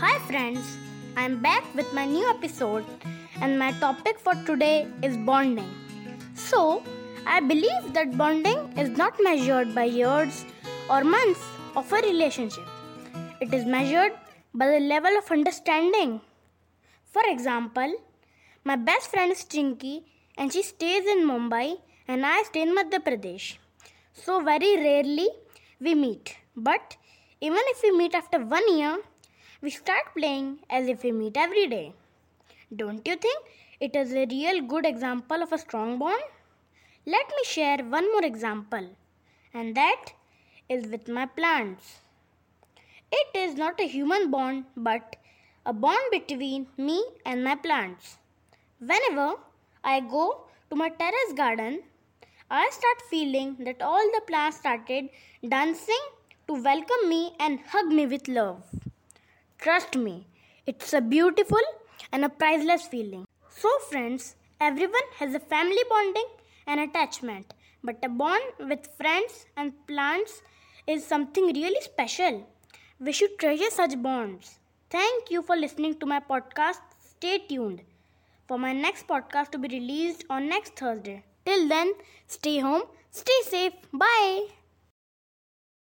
Hi friends, I'm back with my new episode and my topic for today is bonding. So, I believe that bonding is not measured by years or months of a relationship. It is measured by the level of understanding. For example, my best friend is Chinky and she stays in Mumbai and I stay in Madhya Pradesh. So very rarely we meet, but even if we meet after 1 year, we start playing as if we meet every day. Don't you think it is a real good example of a strong bond? Let me share one more example, and that is with my plants. It is not a human bond, but a bond between me and my plants. Whenever I go to my terrace garden, I start feeling that all the plants started dancing to welcome me and hug me with love. Trust me, it's a beautiful and a priceless feeling. So friends, everyone has a family bonding and attachment, but a bond with friends and plants is something really special. We should treasure such bonds. Thank you for listening to my podcast. Stay tuned for my next podcast to be released on next Thursday. Till then, stay home, stay safe, bye.